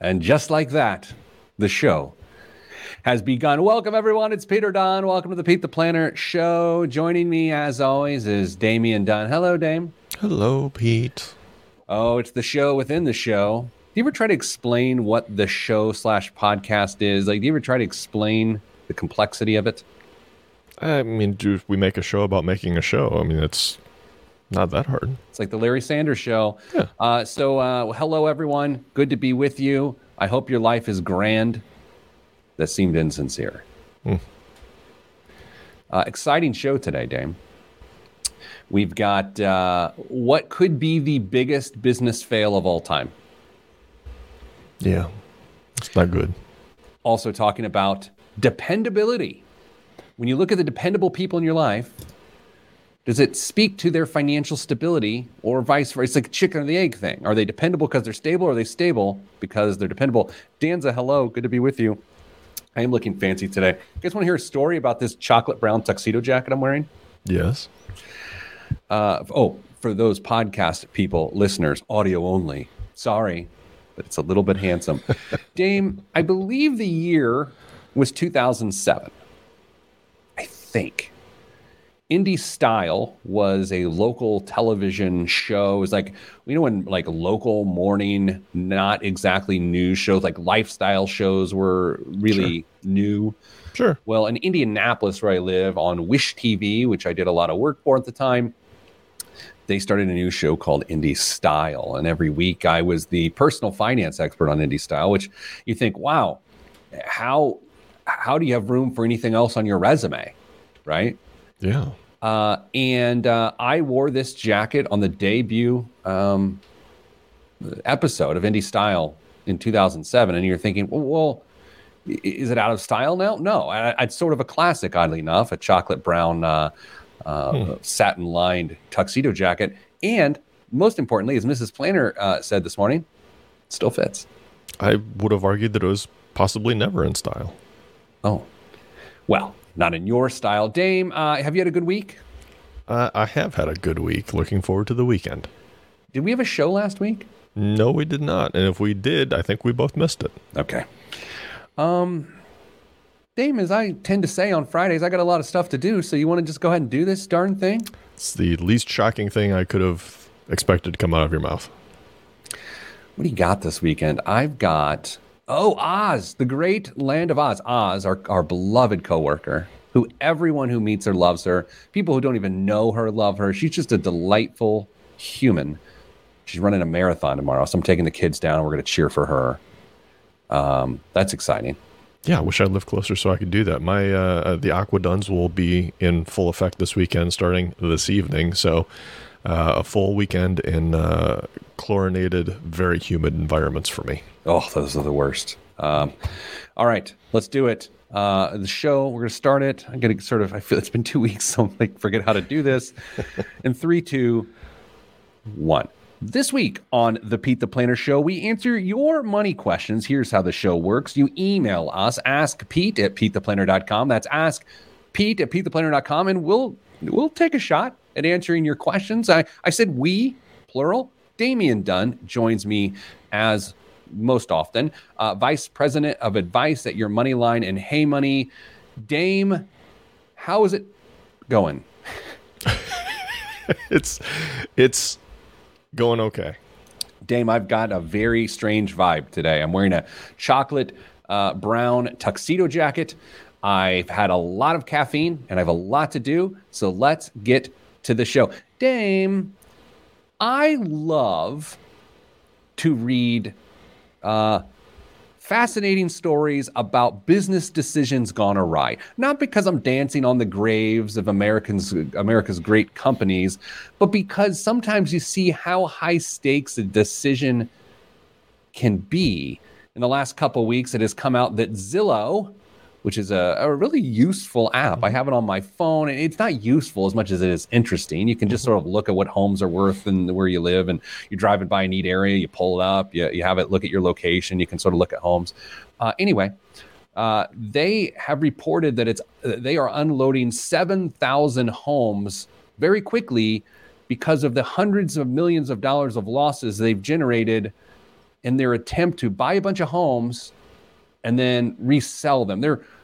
And just like that, the show has begun. Welcome, everyone. It's Peter Dunn. Welcome to the Pete the Planner Show. Joining me, as always, is Damian Dunn. Hello, Dame. Hello, Pete. Oh, it's the show within the show. Do you ever try to explain what the show/podcast is? Like, do you ever try to explain the complexity of it? I mean, do we make a show about making a show? I mean, it's not that hard. It's like the Larry Sanders Show. Yeah. Hello, everyone. Good to be with you. I hope your life is grand. That seemed insincere. Exciting show today, Dame. We've got what could be the biggest business fail of all time. Yeah, it's not good. Also talking about dependability. When you look at the dependable people in your life, does it speak to their financial stability or vice versa? It's like a chicken or the egg thing. Are they dependable because they're stable, or are they stable because they're dependable? Danza, hello. Good to be with you. I am looking fancy today. You guys want to hear a story about this chocolate brown tuxedo jacket I'm wearing? Yes. For those podcast people, listeners, audio only. Sorry, but it's a little bit handsome. Dame, I believe the year was 2007. I think Indie Style was a local television show. It was like, you know, when like local morning, not exactly news shows, like lifestyle shows were really new. Sure. Well, in Indianapolis, where I live, on Wish TV, which I did a lot of work for at the time, they started a new show called Indie Style. And every week I was the personal finance expert on Indie Style, which you think, wow, how do you have room for anything else on your resume, right? Yeah. I wore this jacket on the debut episode of Indie Style in 2007. And you're thinking, well, is it out of style now? No. It's sort of a classic, oddly enough, a chocolate brown satin-lined tuxedo jacket. And most importantly, as Mrs. Planner said this morning, it still fits. I would have argued that it was possibly never in style. Oh, well, not in your style. Dame, have you had a good week? I have had a good week. Looking forward to the weekend. Did we have a show last week? No, we did not. And if we did, I think we both missed it. Okay. Dame, as I tend to say on Fridays, I got a lot of stuff to do. So you want to just go ahead and do this darn thing? It's the least shocking thing I could have expected to come out of your mouth. What do you got this weekend? I've got... Oz, the great land of Oz. Oz, our beloved coworker, who everyone who meets her loves her. People who don't even know her love her. She's just a delightful human. She's running a marathon tomorrow, so I'm taking the kids down, and we're going to cheer for her. That's exciting. Yeah, I wish I lived closer so I could do that. My the Aqua Duns will be in full effect this weekend, starting this evening. So a full weekend in chlorinated, very humid environments for me. Oh, those are the worst. All right, let's do it. The show, we're going to start it. I'm going to I feel it's been 2 weeks, so I'm like, forget how to do this. In 3, 2, 1. This week on the Pete the Planner Show, we answer your money questions. Here's how the show works. You email us, askpete@petetheplanner.com. That's askpete@petetheplanner.com, and we'll take a shot at answering your questions. I said we, plural. Damian Dunn joins me as most often, Vice President of Advice at Your Money Line and Hey Money. Dame, how is it going? It's going okay. Dame, I've got a very strange vibe today. I'm wearing a chocolate brown tuxedo jacket. I've had a lot of caffeine and I have a lot to do. So let's get to the show. Dame, I love to read fascinating stories about business decisions gone awry. Not because I'm dancing on the graves of America's great companies, but because sometimes you see how high stakes a decision can be. In the last couple of weeks, it has come out that Zillow, which is a really useful app. I have it on my phone, and it's not useful as much as it is interesting. You can just sort of look at what homes are worth and where you live, and you're driving by a neat area, you pull it up, you have it look at your location, you can sort of look at homes. Anyway, they have reported that they are unloading 7,000 homes very quickly because of the hundreds of millions of dollars of losses they've generated in their attempt to buy a bunch of homes and then resell them.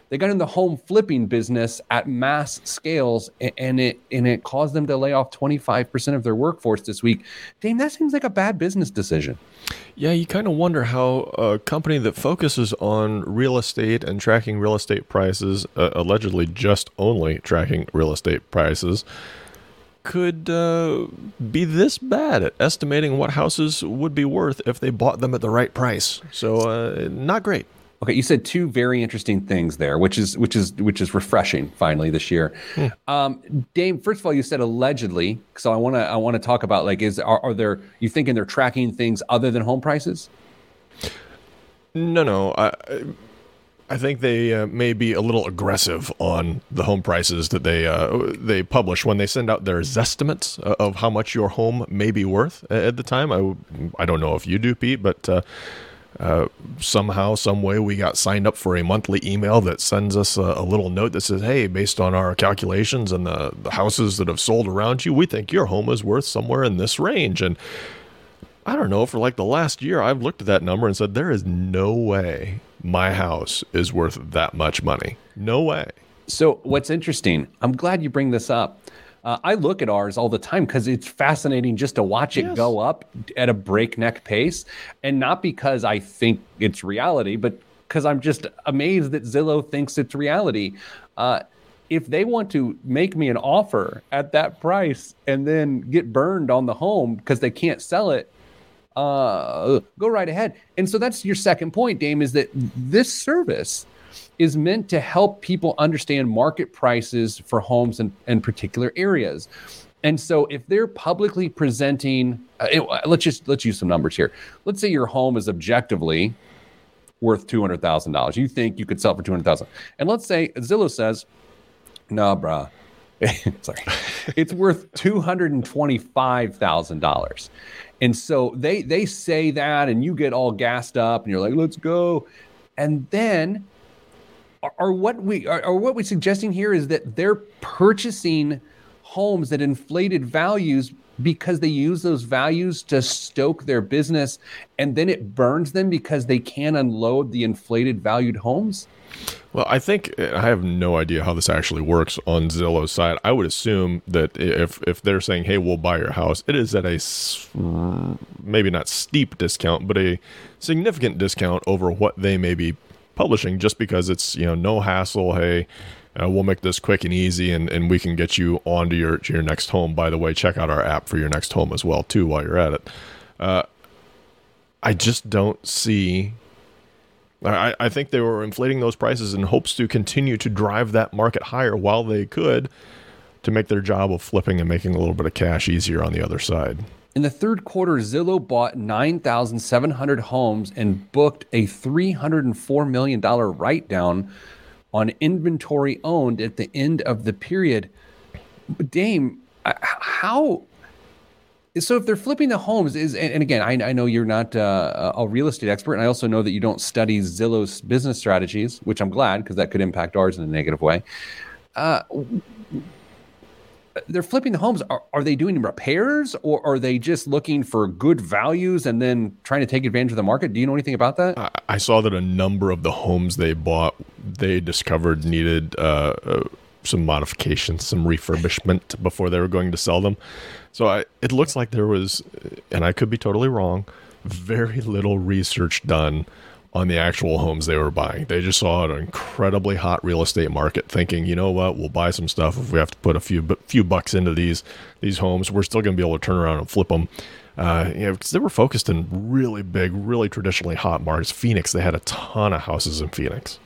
They got in the home flipping business at mass scales, and it caused them to lay off 25% of their workforce this week. Dame, that seems like a bad business decision. Yeah, you kind of wonder how a company that focuses on real estate and tracking real estate prices, allegedly just only tracking real estate prices, could be this bad at estimating what houses would be worth if they bought them at the right price. So not great. Okay, you said two very interesting things there, which is refreshing finally this year. Yeah. Dame, first of all, you said allegedly, so I wanna talk about, like, are there, you thinking they're tracking things other than home prices? No, I think they may be a little aggressive on the home prices that they publish when they send out their zestimates of how much your home may be worth at the time. I don't know if you do, Pete, but. Somehow, some way, we got signed up for a monthly email that sends us a little note that says, hey, based on our calculations and the houses that have sold around you, we think your home is worth somewhere in this range. And I don't know, for like the last year, I've looked at that number and said, there is no way my house is worth that much money. No way. So what's interesting, I'm glad you bring this up. I look at ours all the time because it's fascinating just to watch it go up at a breakneck pace, and not because I think it's reality, but because I'm just amazed that Zillow thinks it's reality. If they want to make me an offer at that price and then get burned on the home because they can't sell it, go right ahead. And so that's your second point, Dame, is that this service is meant to help people understand market prices for homes and particular areas. And so if they're publicly presenting, let's use some numbers here. Let's say your home is objectively worth $200,000. You think you could sell for $200,000. And let's say Zillow says, nah, bruh, sorry, it's worth $225,000. And so they say that, and you get all gassed up and you're like, let's go. And then, what we're suggesting here is that they're purchasing homes at inflated values because they use those values to stoke their business, and then it burns them because they can't unload the inflated valued homes? Well, I think, I have no idea how this actually works on Zillow's side. I would assume that if they're saying, hey, we'll buy your house, it is at a maybe not steep discount, but a significant discount over what they may be publishing, just because it's, no hassle. Hey, we'll make this quick and easy, and we can get you onto your next home. By the way, check out our app for your next home as well too while you're at it. I just don't see. I think they were inflating those prices in hopes to continue to drive that market higher while they could, to make their job of flipping and making a little bit of cash easier on the other side. In the third quarter, Zillow bought 9,700 homes and booked a $304 million write-down on inventory owned at the end of the period. But Dame, how? So if they're flipping the homes, and again, I know you're not a real estate expert, and I also know that you don't study Zillow's business strategies, which I'm glad, because that could impact ours in a negative way. They're flipping the homes. Are they doing repairs, or are they just looking for good values and then trying to take advantage of the market? Do you know anything about that? I saw that a number of the homes they bought, they discovered needed some modifications, some refurbishment before they were going to sell them. So it looks like there was, and I could be totally wrong, very little research done on the actual homes they were buying. They just saw an incredibly hot real estate market, thinking, you know what, we'll buy some stuff. If we have to put a few bucks into these homes, we're still going to be able to turn around and flip them. Because they were focused in really big, really traditionally hot markets. Phoenix, they had a ton of houses in Phoenix.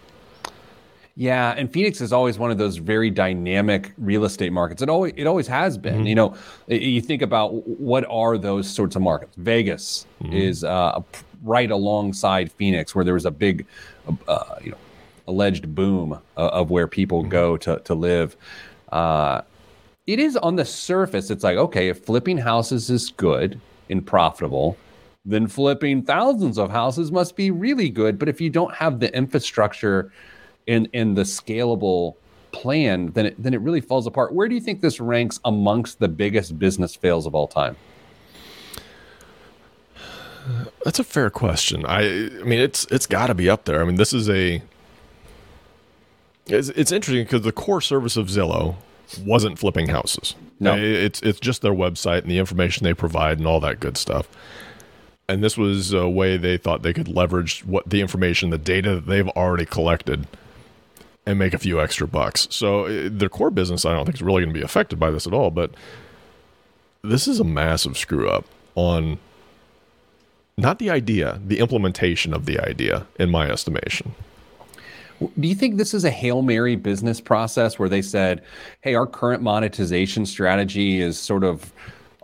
Yeah, and Phoenix is always one of those very dynamic real estate markets. It always has been. Mm-hmm. You think about what are those sorts of markets. Vegas is right alongside Phoenix, where there was a big, alleged boom of where people go to live. It is, on the surface, it's like, okay, if flipping houses is good and profitable, then flipping thousands of houses must be really good. But if you don't have the infrastructure in the scalable plan, then it really falls apart. Where do you think this ranks amongst the biggest business fails of all time? That's a fair question. I mean, it's got to be up there. I mean, this is a... It's interesting because the core service of Zillow wasn't flipping houses. No. It's just their website and the information they provide and all that good stuff. And this was a way they thought they could leverage what the information, the data that they've already collected and make a few extra bucks. So their core business, I don't think, is really going to be affected by this at all. But this is a massive screw up on not the idea, the implementation of the idea, in my estimation. Do you think this is a Hail Mary business process where they said, hey, our current monetization strategy is sort of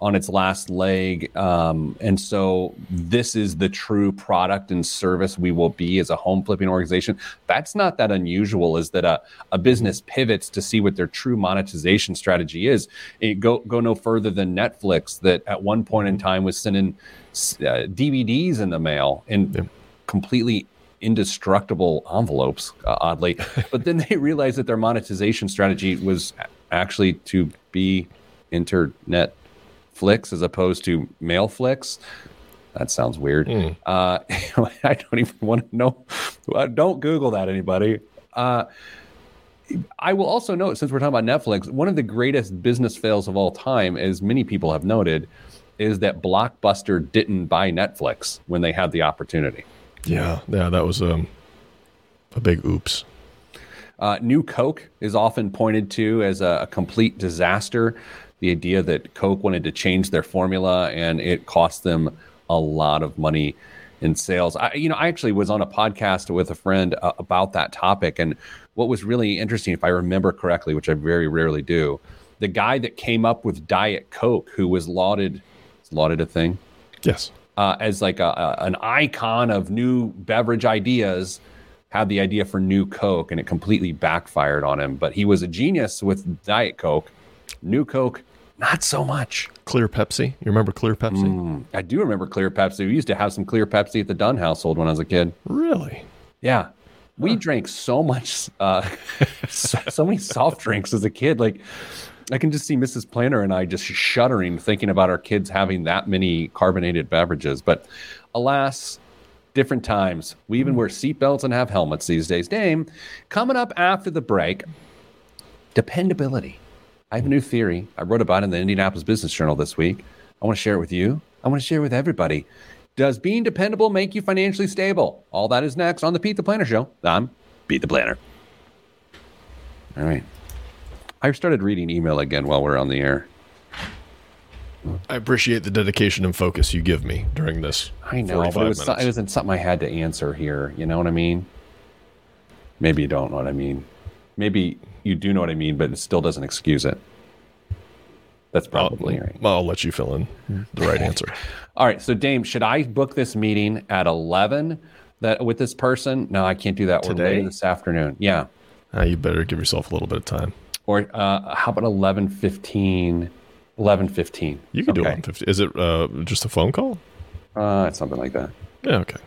on its last leg, and so this is the true product and service we will be as a home flipping organization? That's not that unusual, is that a business pivots to see what their true monetization strategy is. It go no further than Netflix, that at one point in time was sending DVDs in the mail and completely indestructible envelopes, oddly, but then they realized that their monetization strategy was actually to be internet flicks as opposed to mail flicks. That sounds weird. I don't even want to know. Don't Google that, anybody. I will also note, since we're talking about Netflix, one of the greatest business fails of all time, as many people have noted, is that Blockbuster didn't buy Netflix when they had the opportunity. Yeah, that was a big oops. New Coke is often pointed to as a complete disaster. The idea that Coke wanted to change their formula, and it cost them a lot of money in sales. I actually was on a podcast with a friend about that topic. And what was really interesting, if I remember correctly, which I very rarely do, the guy that came up with Diet Coke, who was lauded a thing? Yes. As like an icon of new beverage ideas, had the idea for New Coke, and it completely backfired on him. But he was a genius with Diet Coke. New Coke, not so much. Clear Pepsi. You remember Clear Pepsi? I do remember Clear Pepsi. We used to have some Clear Pepsi at the Dunn household when I was a kid. Really? Yeah. We drank so much, so many soft drinks as a kid. Like, I can just see Mrs. Planner and I just shuddering thinking about our kids having that many carbonated beverages. But alas, different times. We even wear seatbelts and have helmets these days. Dame, coming up after the break, dependability. I have a new theory I wrote about in the Indianapolis Business Journal this week. I want to share it with you. I want to share it with everybody. Does being dependable make you financially stable? All that is next on the Pete the Planner Show. I'm Pete the Planner. All right. I started reading email again while we're on the air. I appreciate the dedication and focus you give me during this. I know, but it wasn't something I had to answer here. You know what I mean? Maybe you don't know what I mean. Maybe you do know what I mean, but it still doesn't excuse it. That's probably right. I'll let you fill in the right answer. All right. So, Dame, should I book this meeting at 11 with this person? No, I can't do that. Today? Or later this afternoon. Yeah. You better give yourself a little bit of time. Or how about 11:15? 11:15. You can do 11:15. Is it just a phone call? It's something like that. Yeah, okay.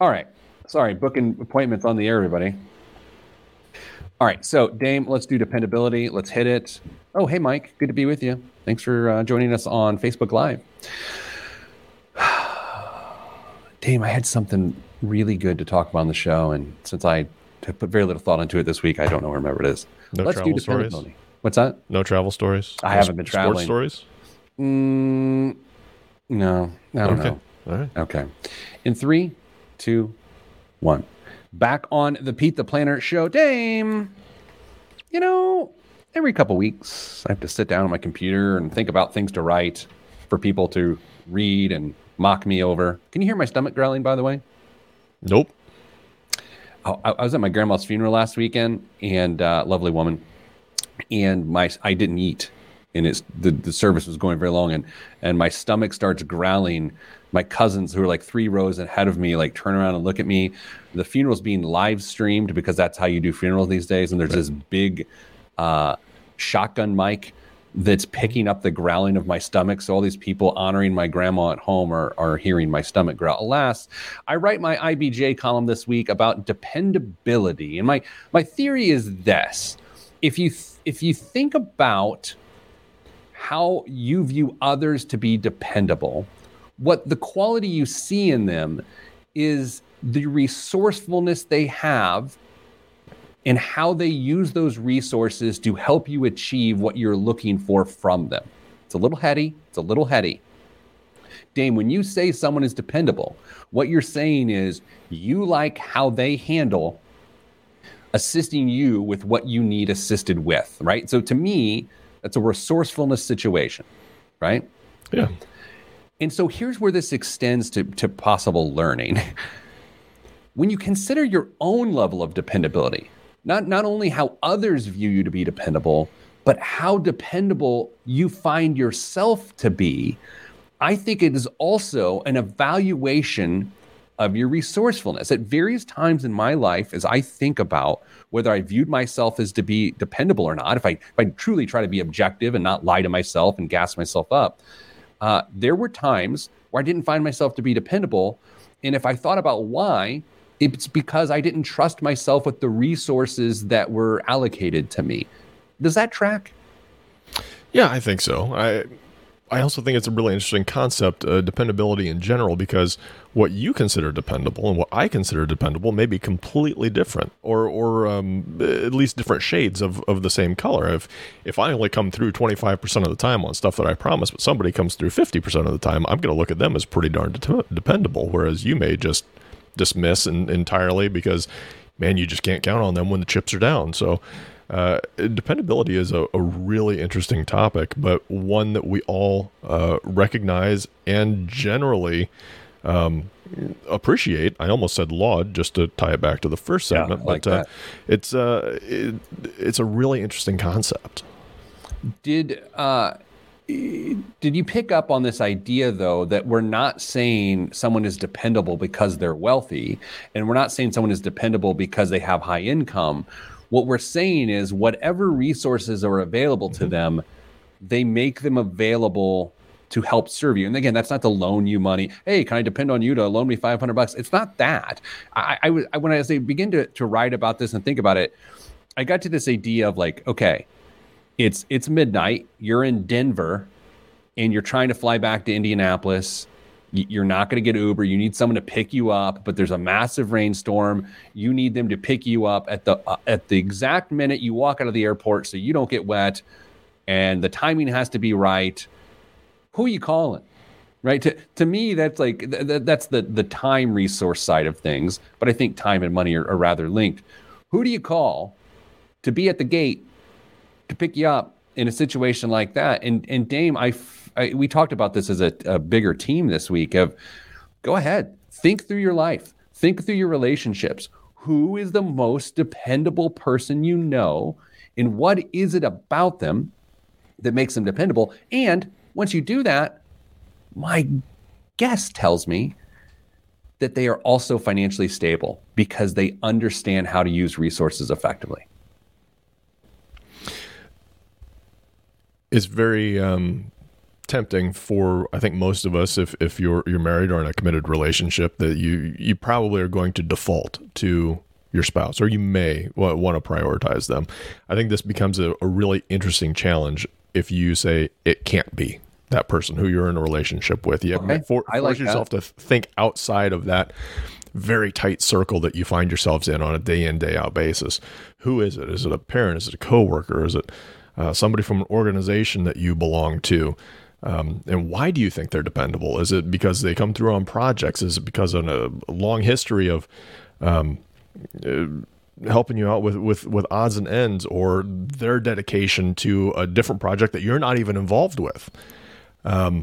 All right. Sorry, booking appointments on the air, everybody. All right. So, Dame, let's do dependability. Let's hit it. Oh, hey, Mike. Good to be with you. Thanks for joining us on Facebook Live. Dame, I had something really good to talk about on the show, and since I put very little thought into it this week, I don't know where it is. Let's do dependability. Stories? What's that? No travel stories? I haven't been traveling. Sports stories? No, I don't know. All right. Okay. In 3, 2, 1. Back on the Pete the Planner Show. Dame, you know, every couple weeks I have to sit down on my computer and think about things to write for people to read and mock me over. Can you hear my stomach growling, by the way? Nope. I was at my grandma's funeral last weekend, and lovely woman, and I didn't eat, and it's the service was going very long, and my stomach starts growling. My cousins, who are like 3 rows ahead of me, like turn around and look at me. The funeral's being live streamed because that's how you do funerals these days. And there's this big shotgun mic that's picking up the growling of my stomach. So all these people honoring my grandma at home are hearing my stomach growl. Alas, I write my IBJ column this week about dependability. And my theory is this. If you think about how you view others to be dependable, what the quality you see in them is the resourcefulness they have and how they use those resources to help you achieve what you're looking for from them. It's a little heady. Dame, when you say someone is dependable, what you're saying is you like how they handle assisting you with what you need assisted with, right? So to me, that's a resourcefulness situation, right? Yeah. And so here's where this extends to possible learning. When you consider your own level of dependability, not only how others view you to be dependable, but how dependable you find yourself to be, I think it is also an evaluation of your resourcefulness. At various times in my life, as I think about whether I viewed myself as to be dependable or not, if I truly try to be objective and not lie to myself and gas myself up, there were times where I didn't find myself to be dependable. And if I thought about why, it's because I didn't trust myself with the resources that were allocated to me. Does that track? Yeah, I think so. I also think it's a really interesting concept, dependability in general, because what you consider dependable and what I consider dependable may be completely different, or at least different shades of the same color. If I only come through 25% of the time on stuff that I promise, but somebody comes through 50% of the time, I'm going to look at them as pretty darn dependable, whereas you may just dismiss entirely because, man, you just can't count on them when the chips are down. So dependability is a really interesting topic, but one that we all recognize and generally appreciate. I almost said laud just to tie it back to the first segment, it's a really interesting concept. Did you pick up on this idea, though, that we're not saying someone is dependable because they're wealthy, and we're not saying someone is dependable because they have high income? What we're saying is whatever resources are available to them, they make them available to help serve you. And again, that's not to loan you money. Hey, can I depend on you to loan me $500? It's not that. When I begin to write about this and think about it, I got to this idea of like, okay, it's midnight. You're in Denver and you're trying to fly back to Indianapolis. You're not going to get Uber. You need someone to pick you up, but there's a massive rainstorm. You need them to pick you up at the exact minute you walk out of the airport so you don't get wet, and the timing has to be right. Who are you calling? Right? To me, that's like that's the time resource side of things, but I think time and money are rather linked. Who do you call to be at the gate to pick you up in a situation like that? And Dame, we talked about this as a bigger team this week of go ahead, think through your life, think through your relationships. Who is the most dependable person you know, and what is it about them that makes them dependable? And once you do that, my guess tells me that they are also financially stable because they understand how to use resources effectively. It's very tempting for, I think, most of us, if you're married or in a committed relationship, that you probably are going to default to your spouse, or you may want to prioritize them. I think this becomes a really interesting challenge if you say it can't be that person who you're in a relationship with. You force yourself to think outside of that very tight circle that you find yourselves in on a day in, day out basis. Who is it? Is it a parent? Is it a coworker? Is it somebody from an organization that you belong to? And why do you think they're dependable? Is it because they come through on projects? Is it because of a long history of helping you out with odds and ends, or their dedication to a different project that you're not even involved with? I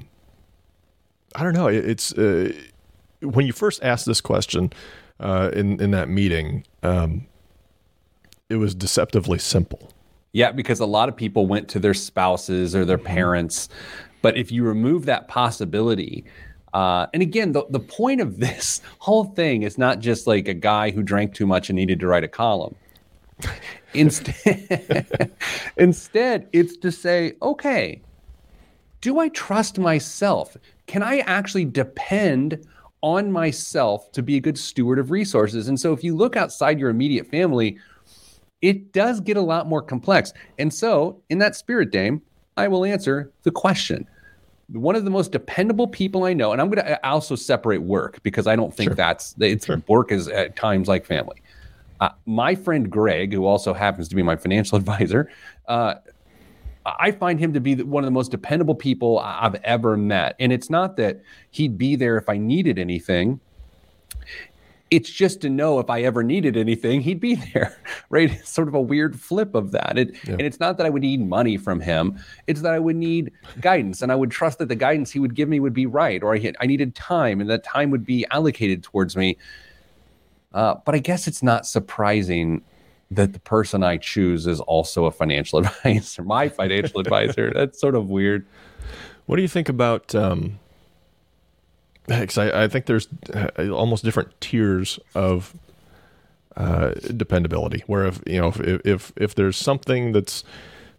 don't know. It's when you first asked this question in that meeting, it was deceptively simple. Yeah, because a lot of people went to their spouses or their parents. But if you remove that possibility, and again, the point of this whole thing is not just like a guy who drank too much and needed to write a column. Instead, it's to say, okay, do I trust myself? Can I actually depend on myself to be a good steward of resources? And so if you look outside your immediate family, it does get a lot more complex. And so in that spirit, Dame, I will answer the question. one of the most dependable people I know, and I'm going to also separate work because I don't think work is at times like family. My friend Greg, who also happens to be my financial advisor, I find him to be one of the most dependable people I've ever met. And it's not that he'd be there if I needed anything. It's just to know if I ever needed anything, he'd be there, right? It's sort of a weird flip of that. And it's not that I would need money from him. It's that I would need guidance, and I would trust that the guidance he would give me would be right, or I needed time, and that time would be allocated towards me. But I guess it's not surprising that the person I choose is also a financial advisor, my financial advisor. That's sort of weird. What do you think about... I think there's almost different tiers of dependability. Where if there's something that's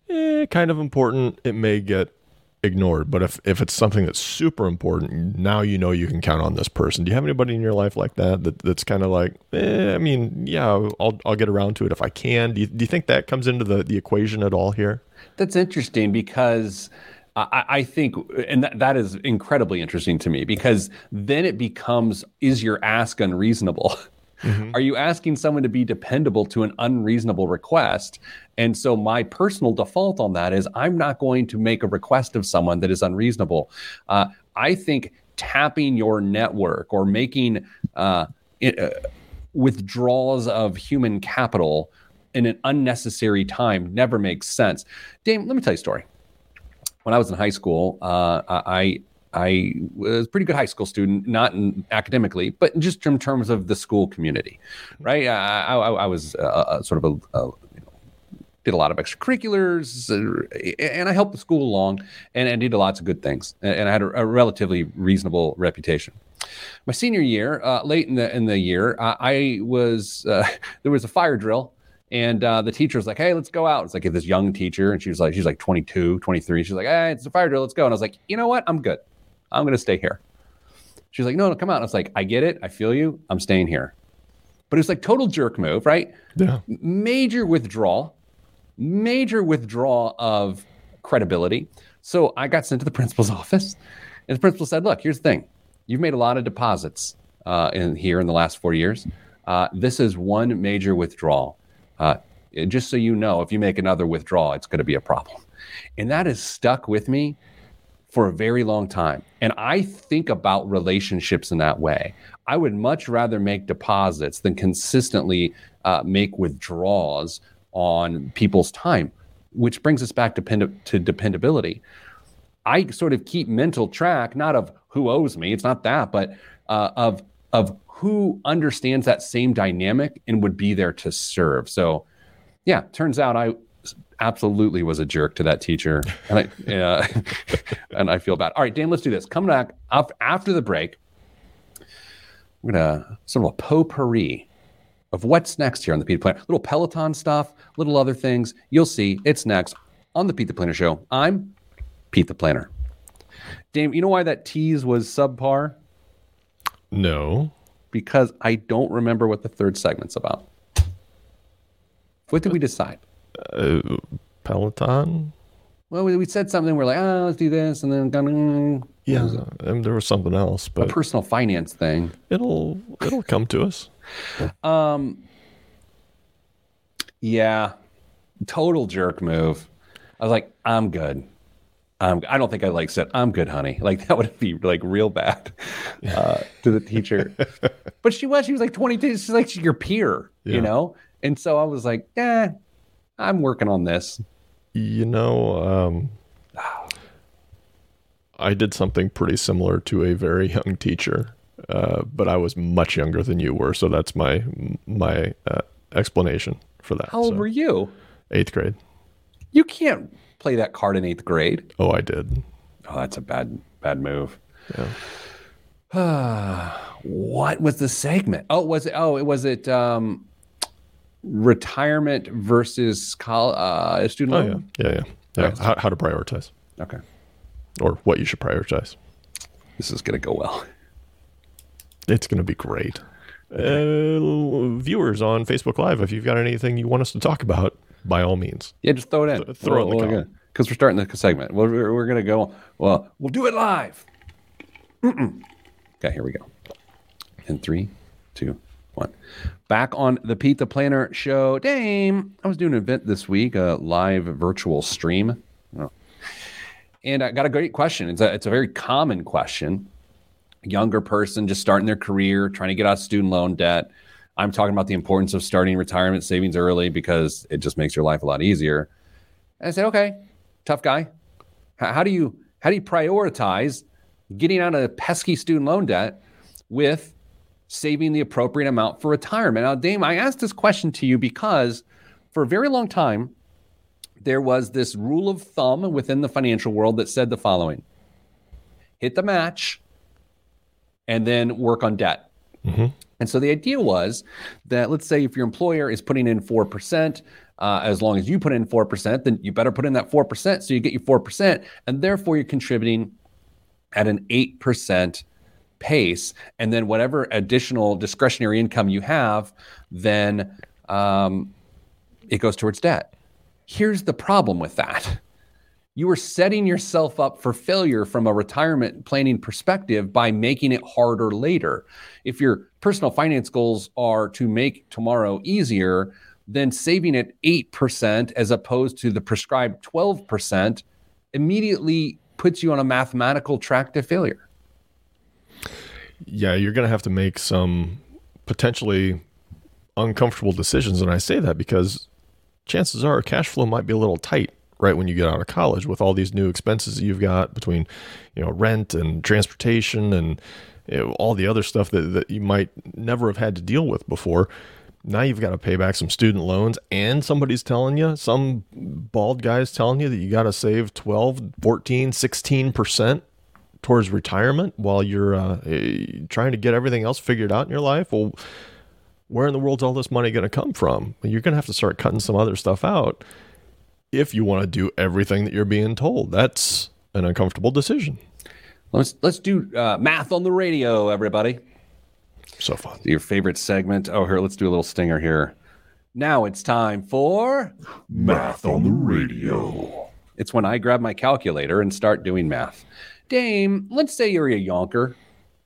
kind of important, it may get ignored. But if it's something that's super important, now you can count on this person. Do you have anybody in your life like that's kind of like, I'll get around to it if I can. Do you think that comes into the equation at all here? That's interesting because. I think, and that is incredibly interesting to me, because then it becomes, is your ask unreasonable? Mm-hmm. Are you asking someone to be dependable to an unreasonable request? And so my personal default on that is I'm not going to make a request of someone that is unreasonable. I think tapping your network or making withdrawals of human capital in an unnecessary time never makes sense. Dame, let me tell you a story. When I was in high school, I was a pretty good high school student, not academically, but just in terms of the school community, right? I was sort of did a lot of extracurriculars, and I helped the school along, and I did lots of good things, and I had a relatively reasonable reputation. My senior year, late in the year, I was there was a fire drill. And the teacher was like, hey, let's go out. It's like this young teacher. And she's like 22, 23. She's like, hey, it's a fire drill. Let's go. And I was like, you know what? I'm good. I'm going to stay here. She's like, no, come out. And I was like, I get it. I feel you. I'm staying here. But it was like total jerk move, right? Yeah. Major withdrawal of credibility. So I got sent to the principal's office. And the principal said, look, here's the thing. You've made a lot of deposits in the last 4 years. This is one major withdrawal. Just so you know, if you make another withdrawal, it's going to be a problem. And that has stuck with me for a very long time. And I think about relationships in that way. I would much rather make deposits than consistently make withdrawals on people's time, which brings us back to dependability. I sort of keep mental track, not of who owes me, it's not that, but of who understands that same dynamic and would be there to serve. So yeah, turns out I absolutely was a jerk to that teacher, and I feel bad. All right, Dan, let's do this. Come back up after the break. We're going to sort of a potpourri of what's next here on the Pete the Planner. Little Peloton stuff, little other things. You'll see it's next on the Pete the Planner Show. I'm Pete the Planner. Dan, you know why that tease was subpar? No. Because I don't remember what the third segment's about. What did we decide? Peloton? Well, we said something. We're like, let's do this. And then... Yeah, there was something else. But a personal finance thing. It'll come to us. Yeah. Total jerk move. I was like, I'm good. I don't think I said, I'm good, honey. Like, that would be like real bad to the teacher. But she was like 22. She's like your peer, yeah. And so I was like, I'm working on this. I did something pretty similar to a very young teacher, but I was much younger than you were. So that's my explanation for that. How old were you? 8th grade. You can't play that card in 8th grade. Oh, I did. Oh, that's a bad move. Yeah. What was the segment? Was it retirement versus college, student loan? Yeah. Right. How to prioritize. Okay. Or what you should prioritize. This is going to go well. It's going to be great. Okay. Viewers on Facebook Live, if you've got anything you want us to talk about, by all means. Yeah, just throw it in. Throw it in the comment. because we're starting the segment. We're going to go, well, we'll do it live. Okay, here we go. In 3, 2, 1. Back on the Pete the Planner Show. Dame, I was doing an event this week, a live virtual stream. Oh. And I got a great question. It's a very common question. A younger person just starting their career, trying to get out of student loan debt. I'm talking about the importance of starting retirement savings early because it just makes your life a lot easier. And I said, okay, tough guy. How do you prioritize getting out of pesky student loan debt with saving the appropriate amount for retirement? Now, Dame, I asked this question to you because for a very long time, there was this rule of thumb within the financial world that said the following: hit the match and then work on debt. Mm-hmm. And so the idea was that, let's say if your employer is putting in 4%, as long as you put in 4%, then you better put in that 4%. So you get your 4%, and therefore you're contributing at an 8% pace. And then whatever additional discretionary income you have, then it goes towards debt. Here's the problem with that. You are setting yourself up for failure from a retirement planning perspective by making it harder later. If your personal finance goals are to make tomorrow easier, then saving at 8% as opposed to the prescribed 12% immediately puts you on a mathematical track to failure. Yeah, you're going to have to make some potentially uncomfortable decisions. And I say that because chances are cash flow might be a little tight right when you get out of college with all these new expenses that you've got between, rent and transportation and all the other stuff that you might never have had to deal with before. Now you've got to pay back some student loans, and somebody's telling you, some bald guy's telling you that you got to save 12, 14, 16% towards retirement while you're trying to get everything else figured out in your life. Well, where in the world's all this money going to come from? You're going to have to start cutting some other stuff out if you want to do everything that you're being told. That's an uncomfortable decision. Let's do math on the radio, everybody. So fun. Your favorite segment. Oh, here, let's do a little stinger here. Now it's time for Math on the Radio. It's when I grab my calculator and start doing math. Dame, let's say you're a yonker,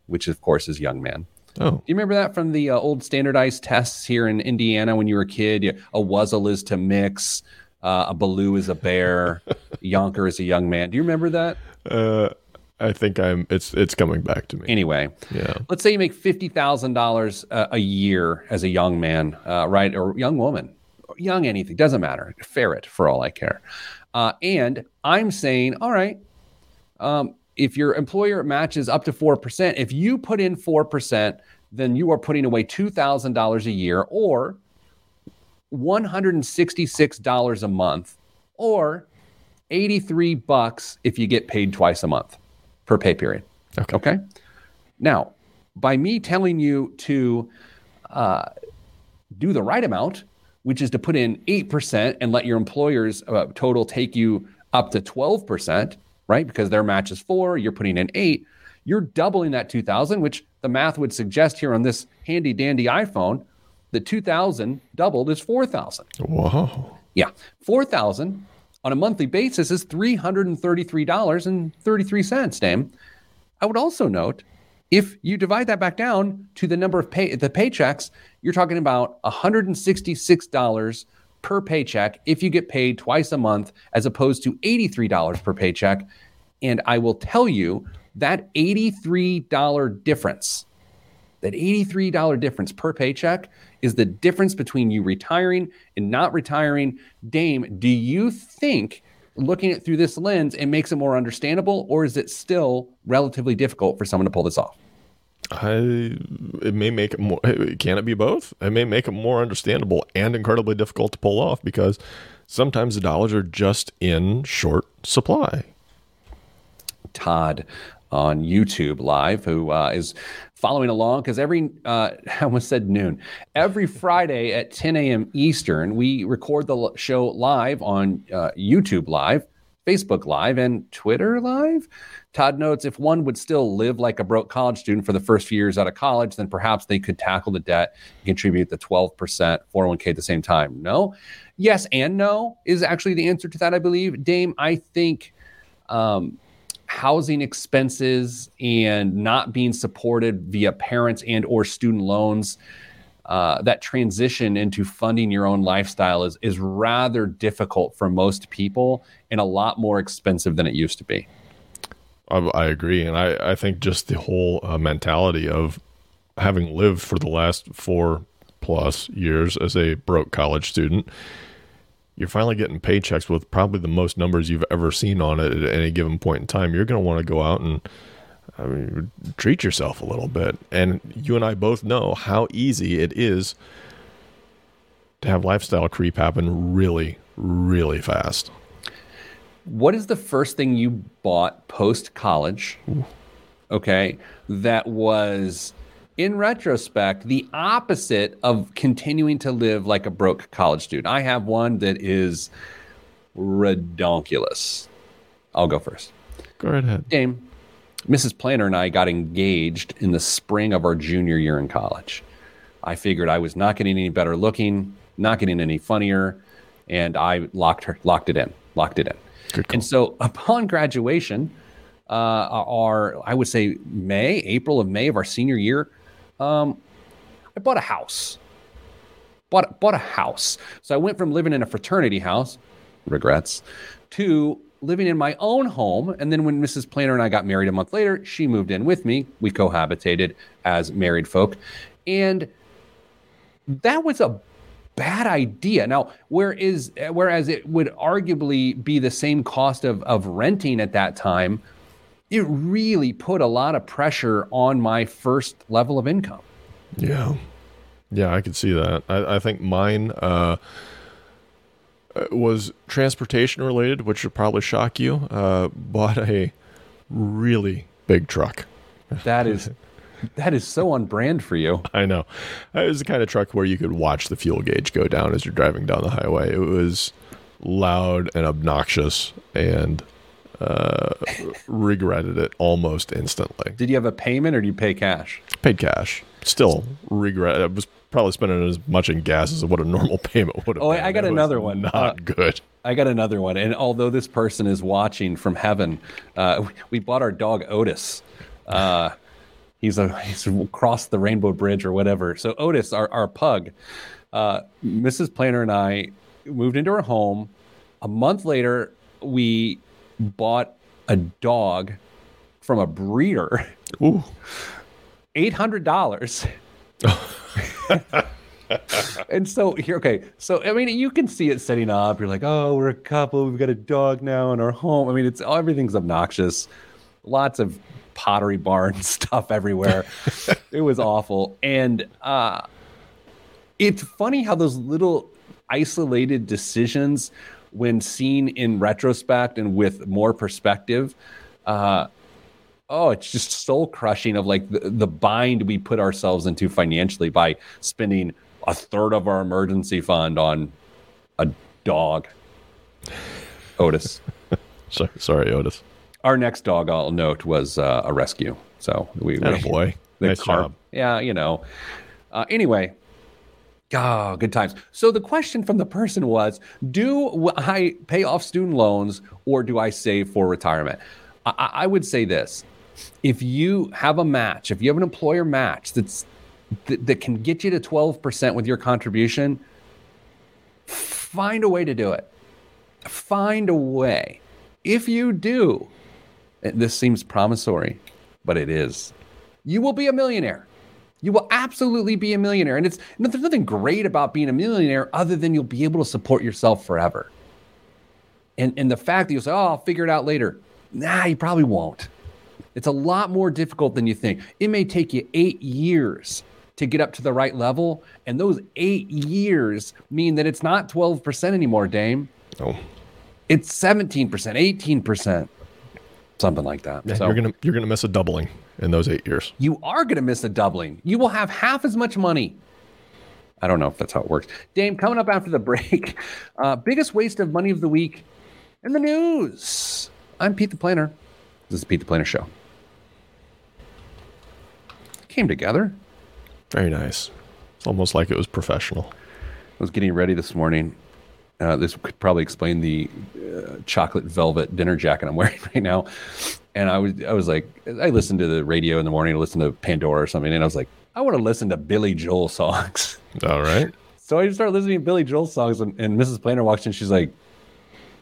which of course is young man. Oh. Do you remember that from the old standardized tests here in Indiana when you were a kid? A wuzzle is to mix. A Baloo is a bear. Yonker is a young man. Do you remember that? I think it's coming back to me. Anyway, yeah. Let's say you make $50,000 a year as a young man, right? Or young woman, young anything, doesn't matter. Ferret for all I care. And I'm saying, all right, if your employer matches up to 4%, if you put in 4%, then you are putting away $2,000 a year or $166 a month, or $83 if you get paid twice a month per pay period. Okay. Now, by me telling you to do the right amount, which is to put in 8% and let your employer's total take you up to 12%, right? Because their match is 4, you're putting in 8, you're doubling that 2,000, which the math would suggest here on this handy dandy iPhone. The 2,000 doubled is 4,000. Whoa. Yeah. 4,000 on a monthly basis is $333.33, Dame. I would also note, if you divide that back down to the number of the paychecks, you're talking about $166 per paycheck if you get paid twice a month, as opposed to $83 per paycheck. And I will tell you that $83 difference per paycheck is the difference between you retiring and not retiring. Dame, do you think, looking at through this lens, it makes it more understandable, or is it still relatively difficult for someone to pull this off? It may make it more. Can it be both? It may make it more understandable and incredibly difficult to pull off because sometimes the dollars are just in short supply. Todd on YouTube Live, who is following along, because every Friday at 10 a.m. Eastern, we record the show live on YouTube Live, Facebook Live, and Twitter Live Todd notes, if one would still live like a broke college student for the first few years out of college, then perhaps they could tackle the debt and contribute the 12% 401k at the same time. No, yes and no is actually the answer to that, I believe. Dame, I think housing expenses and not being supported via parents and or student loans, that transition into funding your own lifestyle is rather difficult for most people and a lot more expensive than it used to be. I agree. And I think just the whole mentality of having lived for the last 4+ years as a broke college student, you're finally getting paychecks with probably the most numbers you've ever seen on it at any given point in time. You're going to want to go out and treat yourself a little bit. And you and I both know how easy it is to have lifestyle creep happen really, really fast. What is the first thing you bought post-college, okay, that was, in retrospect, the opposite of continuing to live like a broke college student? I have one that is redonkulous. I'll go first. Go right ahead. Dame, Mrs. Planner and I got engaged in the spring of our junior year in college. I figured I was not getting any better looking, not getting any funnier, and I locked it in. And so upon graduation, I would say April of May of our senior year, I bought a house. Bought a house. So I went from living in a fraternity house, regrets, to living in my own home. And then when Mrs. Planner and I got married a month later, she moved in with me. We cohabitated as married folk. And that was a bad idea. Now, whereas it would arguably be the same cost of renting at that time, it really put a lot of pressure on my first level of income. Yeah. Yeah, I could see that. I think mine was transportation related, which would probably shock you. Bought a really big truck. That is so on brand for you. I know. It was the kind of truck where you could watch the fuel gauge go down as you're driving down the highway. It was loud and obnoxious, and regretted it almost instantly. Did you have a payment, or do you pay cash? Paid cash. Still regret. I was probably spending as much in gas as what a normal payment would have been. I got another one. Not good. I got another one. And although this person is watching from heaven, we bought our dog Otis. He's across the Rainbow Bridge or whatever. So Otis, our pug, Mrs. Planner and I moved into our home. A month later, we bought a dog from a breeder. Ooh, $800. And so here, okay. So, I mean, you can see it setting up. You're like, oh, we're a couple. We've got a dog now in our home. I mean, everything's obnoxious. Lots of Pottery Barn stuff everywhere. It was awful. And it's funny how those little isolated decisions, when seen in retrospect and with more perspective, it's just soul crushing of like the bind we put ourselves into financially by spending 1/3 of our emergency fund on a dog. Otis. Sorry, Otis. Our next dog, I'll note, was a rescue. So we were nice job. Yeah, you know. Anyway, good times. So the question from the person was, do I pay off student loans or do I save for retirement? I would say this. If you have a match, if you have an employer match that can get you to 12% with your contribution, find a way to do it. Find a way. If you do, this seems promissory, but it is. You will be a millionaire. You will absolutely be a millionaire. And there's nothing great about being a millionaire other than you'll be able to support yourself forever. And the fact that you'll say, oh, I'll figure it out later. Nah, you probably won't. It's a lot more difficult than you think. It may take you 8 years to get up to the right level. And those 8 years mean that it's not 12% anymore, Dame. Oh. It's 17%, 18%. Something like that. Yeah, so you're gonna miss a doubling in those 8 years. You are gonna miss a doubling. You will have half as much money. I don't know if that's how it works. Dame, coming up after the break, biggest waste of money of the week in the news. I'm Pete the Planner. This is Pete the Planner Show. Came together. Very nice. It's almost like it was professional. I was getting ready this morning. This could probably explain the chocolate velvet dinner jacket I'm wearing right now. And I was like, I listened to the radio in the morning, I listened to Pandora or something, and I was like, I want to listen to Billy Joel songs. All right. So I just started listening to Billy Joel songs, and Mrs. Planner walks in. She's like,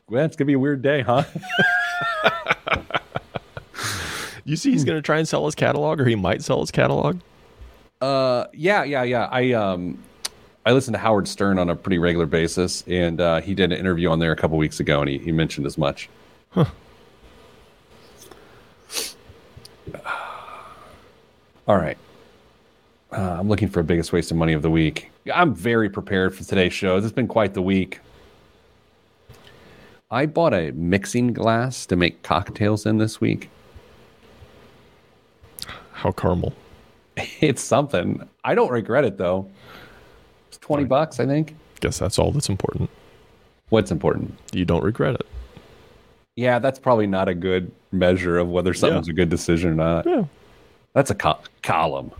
well, it's going to be a weird day, huh? You see, he's going to try and sell his catalog, or he might sell his catalog. Yeah. I listen to Howard Stern on a pretty regular basis, and he did an interview on there a couple weeks ago, and he mentioned as much. Huh. All right. I'm looking for biggest waste of money of the week. I'm very prepared for today's show. It's been quite the week. I bought a mixing glass to make cocktails in this week. How caramel. It's something. I don't regret it, though. It's $20, I think. Guess that's all that's important. What's important? You don't regret it. Yeah, that's probably not a good measure of whether something's a good decision or not. Yeah. That's a column.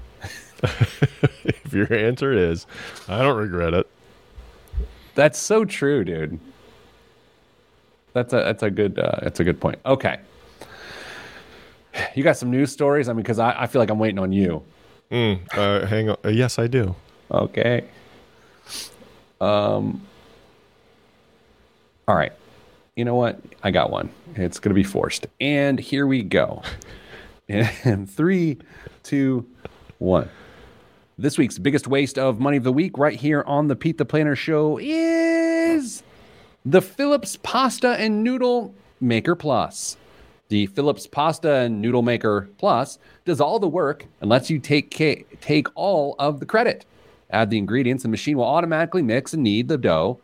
If your answer is, I don't regret it. That's so true, dude. That's a good point. Okay. You got some news stories? I mean, because I feel like I'm waiting on you. Hang on. Yes, I do. Okay. All right. You know what? I got one. It's going to be forced. And here we go. And 3, 2, 1. This week's biggest waste of money of the week right here on the Pete the Planner Show is the Philips Pasta and Noodle Maker Plus. The Philips Pasta and Noodle Maker Plus does all the work and lets you take all of the credit. Add the ingredients, and the machine will automatically mix and knead the dough,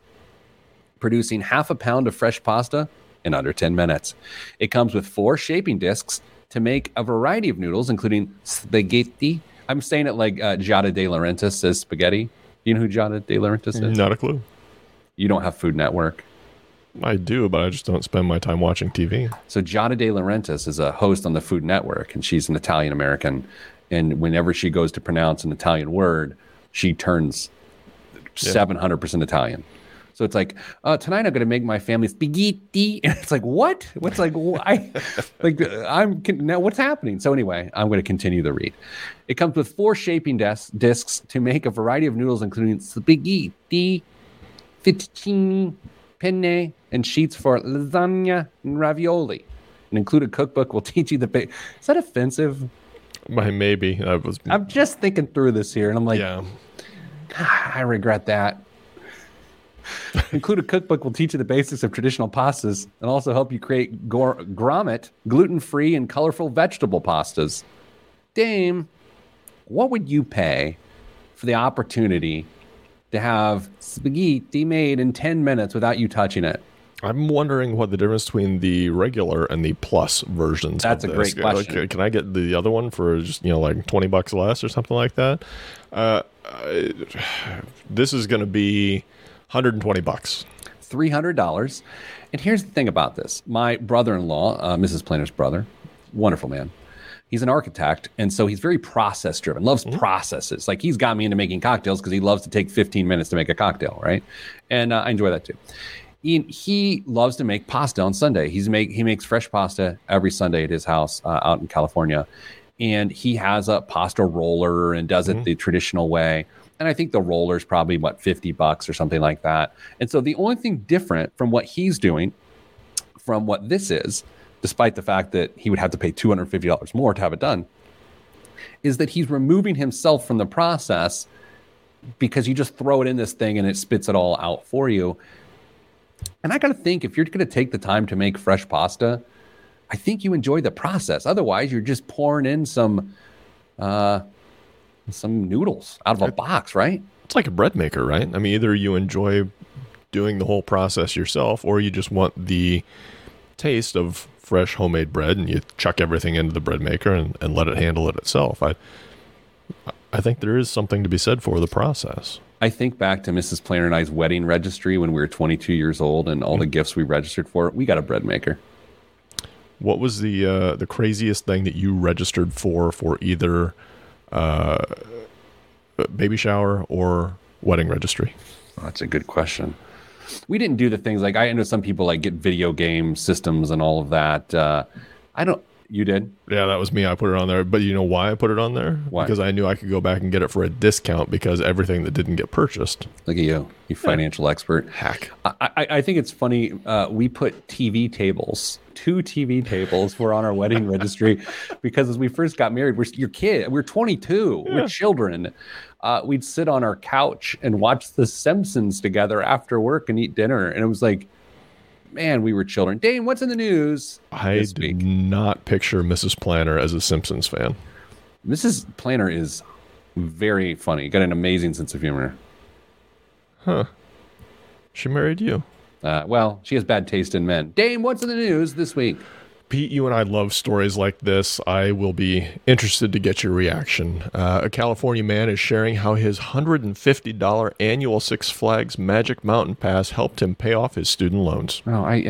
producing half a pound of fresh pasta in under 10 minutes. It comes with 4 shaping discs to make a variety of noodles, including spaghetti. I'm saying it like Giada De Laurentiis says spaghetti. You know who Giada De Laurentiis is? Not a clue. You don't have Food Network. I do, but I just don't spend my time watching TV. So Giada De Laurentiis is a host on the Food Network, and she's an Italian-American. And whenever she goes to pronounce an Italian word, she turns 700% Italian. So it's like, tonight I'm going to make my family spaghetti. And it's like, what? What's like, why? Now what's happening? So anyway, I'm going to continue the read. It comes with 4 shaping discs to make a variety of noodles, including spaghetti, fettuccine, penne, and sheets for lasagna and ravioli. An included cookbook will teach you the basics. Is that offensive? Why, maybe. I'm just thinking through this here, and I'm like, I regret that. Included cookbook will teach you the basics of traditional pastas and also help you create gourmet, gluten-free, and colorful vegetable pastas. Dame, what would you pay for the opportunity to have spaghetti made in 10 minutes without you touching it? I'm wondering what the difference between the regular and the plus versions. That's of a this. Great question. Like, can I get the other one for just, like $20 less or something like that? This is going to be $120. $300. And here's the thing about this. My brother-in-law, Mrs. Planner's brother, wonderful man. He's an architect, and so he's very process-driven, loves processes. Like, he's got me into making cocktails because he loves to take 15 minutes to make a cocktail, right? And I enjoy that, too. He loves to make pasta on Sunday. He makes fresh pasta every Sunday at his house out in California. And he has a pasta roller and does it the traditional way. And I think the roller's probably, $50 or something like that. And so the only thing different from what he's doing from what this is, despite the fact that he would have to pay $250 more to have it done, is that he's removing himself from the process because you just throw it in this thing and it spits it all out for you. And I got to think, if you're going to take the time to make fresh pasta, I think you enjoy the process. Otherwise, you're just pouring in some noodles out of a box, right? It's like a bread maker, right? I mean, either you enjoy doing the whole process yourself, or you just want the taste of fresh homemade bread, and you chuck everything into the bread maker and let it handle it itself. I think there is something to be said for the process. I think back to Mrs. Planner and I's wedding registry when we were 22 years old, and all the gifts we registered for, we got a bread maker. What was the craziest thing that you registered for either baby shower or wedding registry? Well, that's a good question. We didn't do the things like, I know some people like get video game systems and all of that. You did? Yeah, that was me. I put it on there. But you know why I put it on there? Why? Because I knew I could go back and get it for a discount because everything that didn't get purchased. Look at you. You financial expert. Hack. I think it's funny. We put TV tables. 2 TV tables were on our wedding registry because as we first got married, we're 22. Yeah. We're children. We'd sit on our couch and watch The Simpsons together after work and eat dinner. And it was like, man, we were children. Dane, what's in the news? I did not picture Mrs. Planner as a Simpsons fan. Mrs. Planner is very funny. Got an amazing sense of humor. Huh. She married you. Well, she has bad taste in men. Dane, what's in the news this week? Pete, you and I love stories like this. I will be interested to get your reaction. A California man is sharing how his $150 annual Six Flags Magic Mountain pass helped him pay off his student loans. Oh, I'm...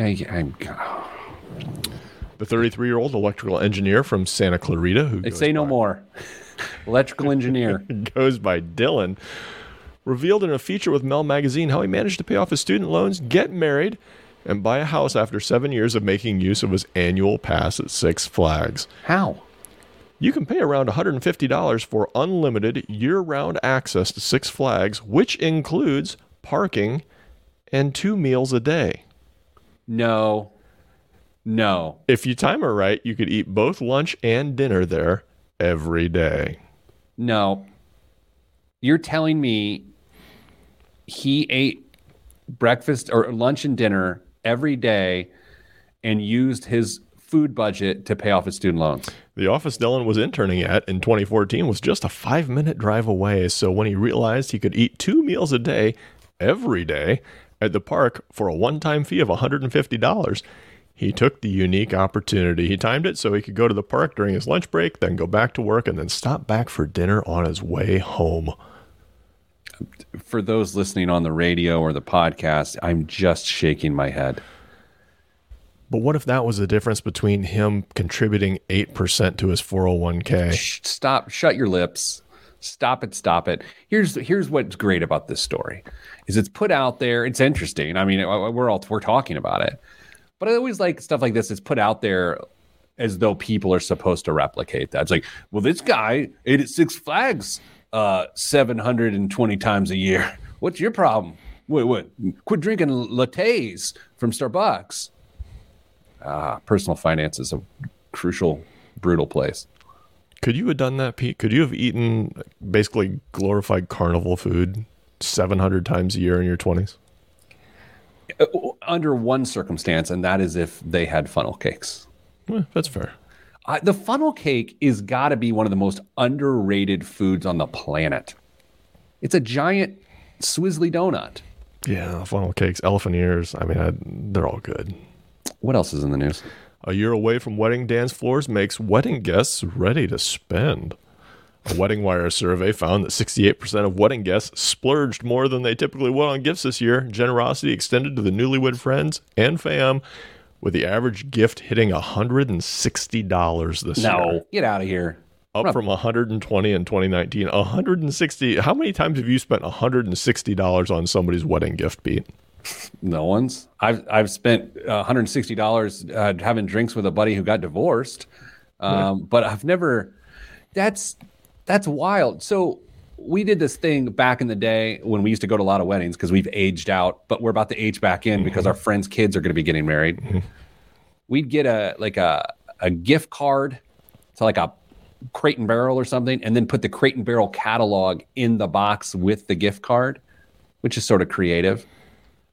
The 33-year-old electrical engineer from Santa Clarita, electrical engineer goes by Dylan, revealed in a feature with Mel Magazine how he managed to pay off his student loans, get married, and buy a house after 7 years of making use of his annual pass at Six Flags. How? You can pay around $150 for unlimited year-round access to Six Flags, which includes parking and 2 meals a day. No. If you time it right, you could eat both lunch and dinner there every day. No. You're telling me he ate breakfast or lunch and dinner every day and used his food budget to pay off his student loans? The office Dylan was interning at in 2014 was just a 5-minute drive away. So when he realized he could eat 2 meals a day every day at the park for a one-time fee of $150, he took the unique opportunity. He timed it so he could go to the park during his lunch break, then go back to work, and then stop back for dinner on his way home. For those listening on the radio or the podcast, I'm just shaking my head. But what if that was the difference between him contributing 8% to his 401k? Stop. Shut your lips. Stop it. Here's what's great about this story is it's put out there. It's interesting. I mean, we're talking about it, but I always like stuff like this. It's put out there as though people are supposed to replicate that. It's like, well, this guy ate at Six Flags 720 times a year. What's your problem? Wait, quit drinking lattes from Starbucks. Personal finance is a crucial, brutal place. Could you have done that, Pete? Could you have eaten basically glorified carnival food 700 times a year in your 20s? Under one circumstance, and that is if they had funnel cakes. Yeah, that's fair. The funnel cake is got to be one of the most underrated foods on the planet. It's a giant swizzly donut. Yeah, funnel cakes, elephant ears. I mean, they're all good. What else is in the news? A year away from wedding dance floors makes wedding guests ready to spend. A Wedding Wire survey found that 68% of wedding guests splurged more than they typically would on gifts this year. Generosity extended to the newlywed friends and fam, with the average gift hitting $160 this year. No, get out of here. Up from $120 in 2019. $160. How many times have you spent $160 on somebody's wedding gift, Pete? No one's. I've spent $160 having drinks with a buddy who got divorced. But I've never... That's wild. So we did this thing back in the day when we used to go to a lot of weddings because we've aged out, but we're about to age back in because our friends' kids are going to be getting married. Mm-hmm. We'd get a gift card to like a Crate and Barrel or something, and then put the Crate and Barrel catalog in the box with the gift card, which is sort of creative.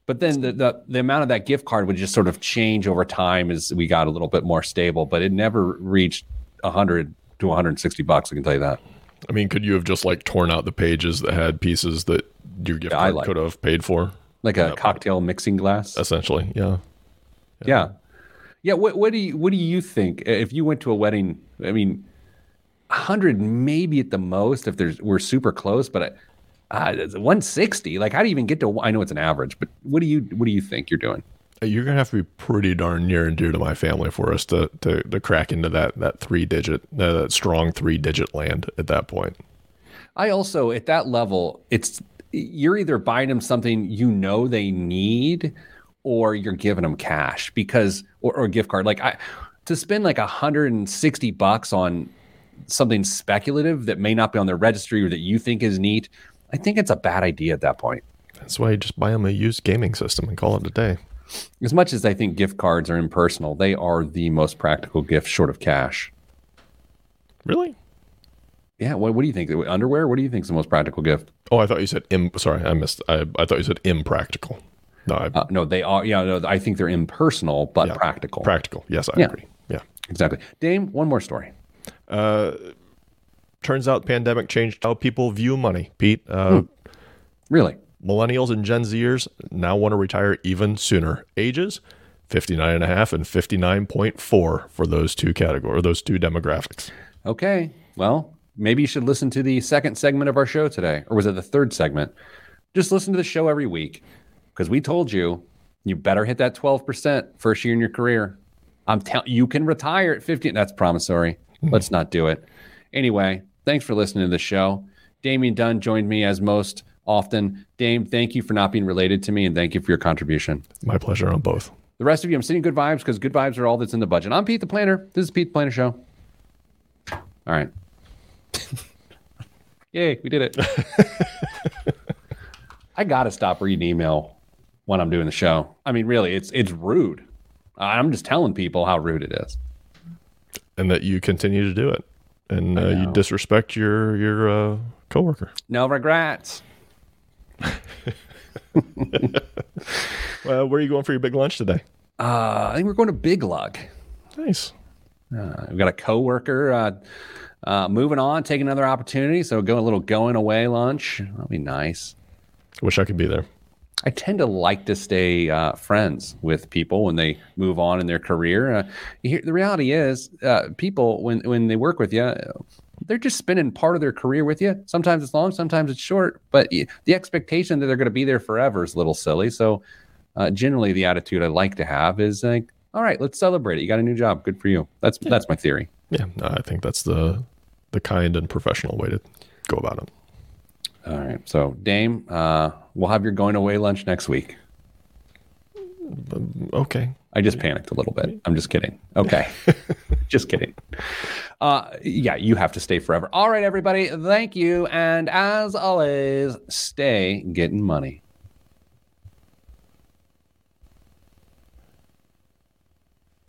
But then the amount of that gift card would just sort of change over time as we got a little bit more stable, but it never reached $100 to $160. I can tell you that. I mean, could you have just like torn out the pages that had pieces that your gift card could have paid for? Like a cocktail mixing glass? Essentially, yeah. What do you think? If you went to a wedding, I mean, 100 maybe at the most if we're super close, but 160, like how do you even get to, I know it's an average, but what do you think you're doing? you're going to have to be pretty darn near and dear to my family for us to crack into that three-digit, that strong three-digit land at that point. I also, at that level, you're either buying them something you know they need, or you're giving them cash or a gift card. Like to spend like $160 on something speculative that may not be on their registry or that you think is neat, I think it's a bad idea at that point. That's why you just buy them a used gaming system and call it a day. As much as I think gift cards are impersonal, they are the most practical gift short of cash. Really? Yeah. What do you think? Underwear? What do you think is the most practical gift? Oh, I thought you said sorry, I missed. I thought you said impractical. No, no, they are. Yeah, no, I think they're impersonal, but yeah, practical. Practical. Yes, I agree. Yeah, exactly. Dame, one more story. Turns out pandemic changed how people view money, Pete. Really? Millennials and Gen Zers now want to retire even sooner. Ages 59.5 and 59.4 for those two categories, those two demographics. Okay. Well, maybe you should listen to the second segment of our show today, or was it the third segment? Just listen to the show every week, because we told you, you better hit that 12% first year in your career. I'm telling you, can retire at 50. That's promissory. Let's not do it. Anyway, thanks for listening to the show. Damian Dunn joined me as most often. Dame, thank you for not being related to me, and thank you for your contribution. My pleasure on both. The rest of you, I'm sending good vibes, because good vibes are all that's in the budget. I'm Pete the Planner. This is Pete the Planner Show. All right. Yay, we did it. I got to stop reading email when I'm doing the show. I mean, really, it's rude. I'm just telling people how rude it is. And that you continue to do it. And you disrespect your coworker. No regrets. Well, where are you going for your big lunch today? I think we're going to Big Lug. Nice. We've got a coworker moving on, taking another opportunity. So go a little going away lunch. That'll be nice. Wish I could be there. I tend to like to stay friends with people when they move on in their career. The reality is, people, when they work with you, they're just spending part of their career with you. Sometimes it's long, sometimes it's short, but the expectation that they're going to be there forever is a little silly. So generally the attitude I like to have is like, all right, let's celebrate it. You got a new job. Good for you. That's my theory. Yeah, I think that's the kind and professional way to go about it. All right. So, Dame, we'll have your going away lunch next week. Okay. I just panicked a little bit. I'm just kidding. Okay. Just kidding. Yeah, you have to stay forever. All right, everybody. Thank you. And as always, stay getting money.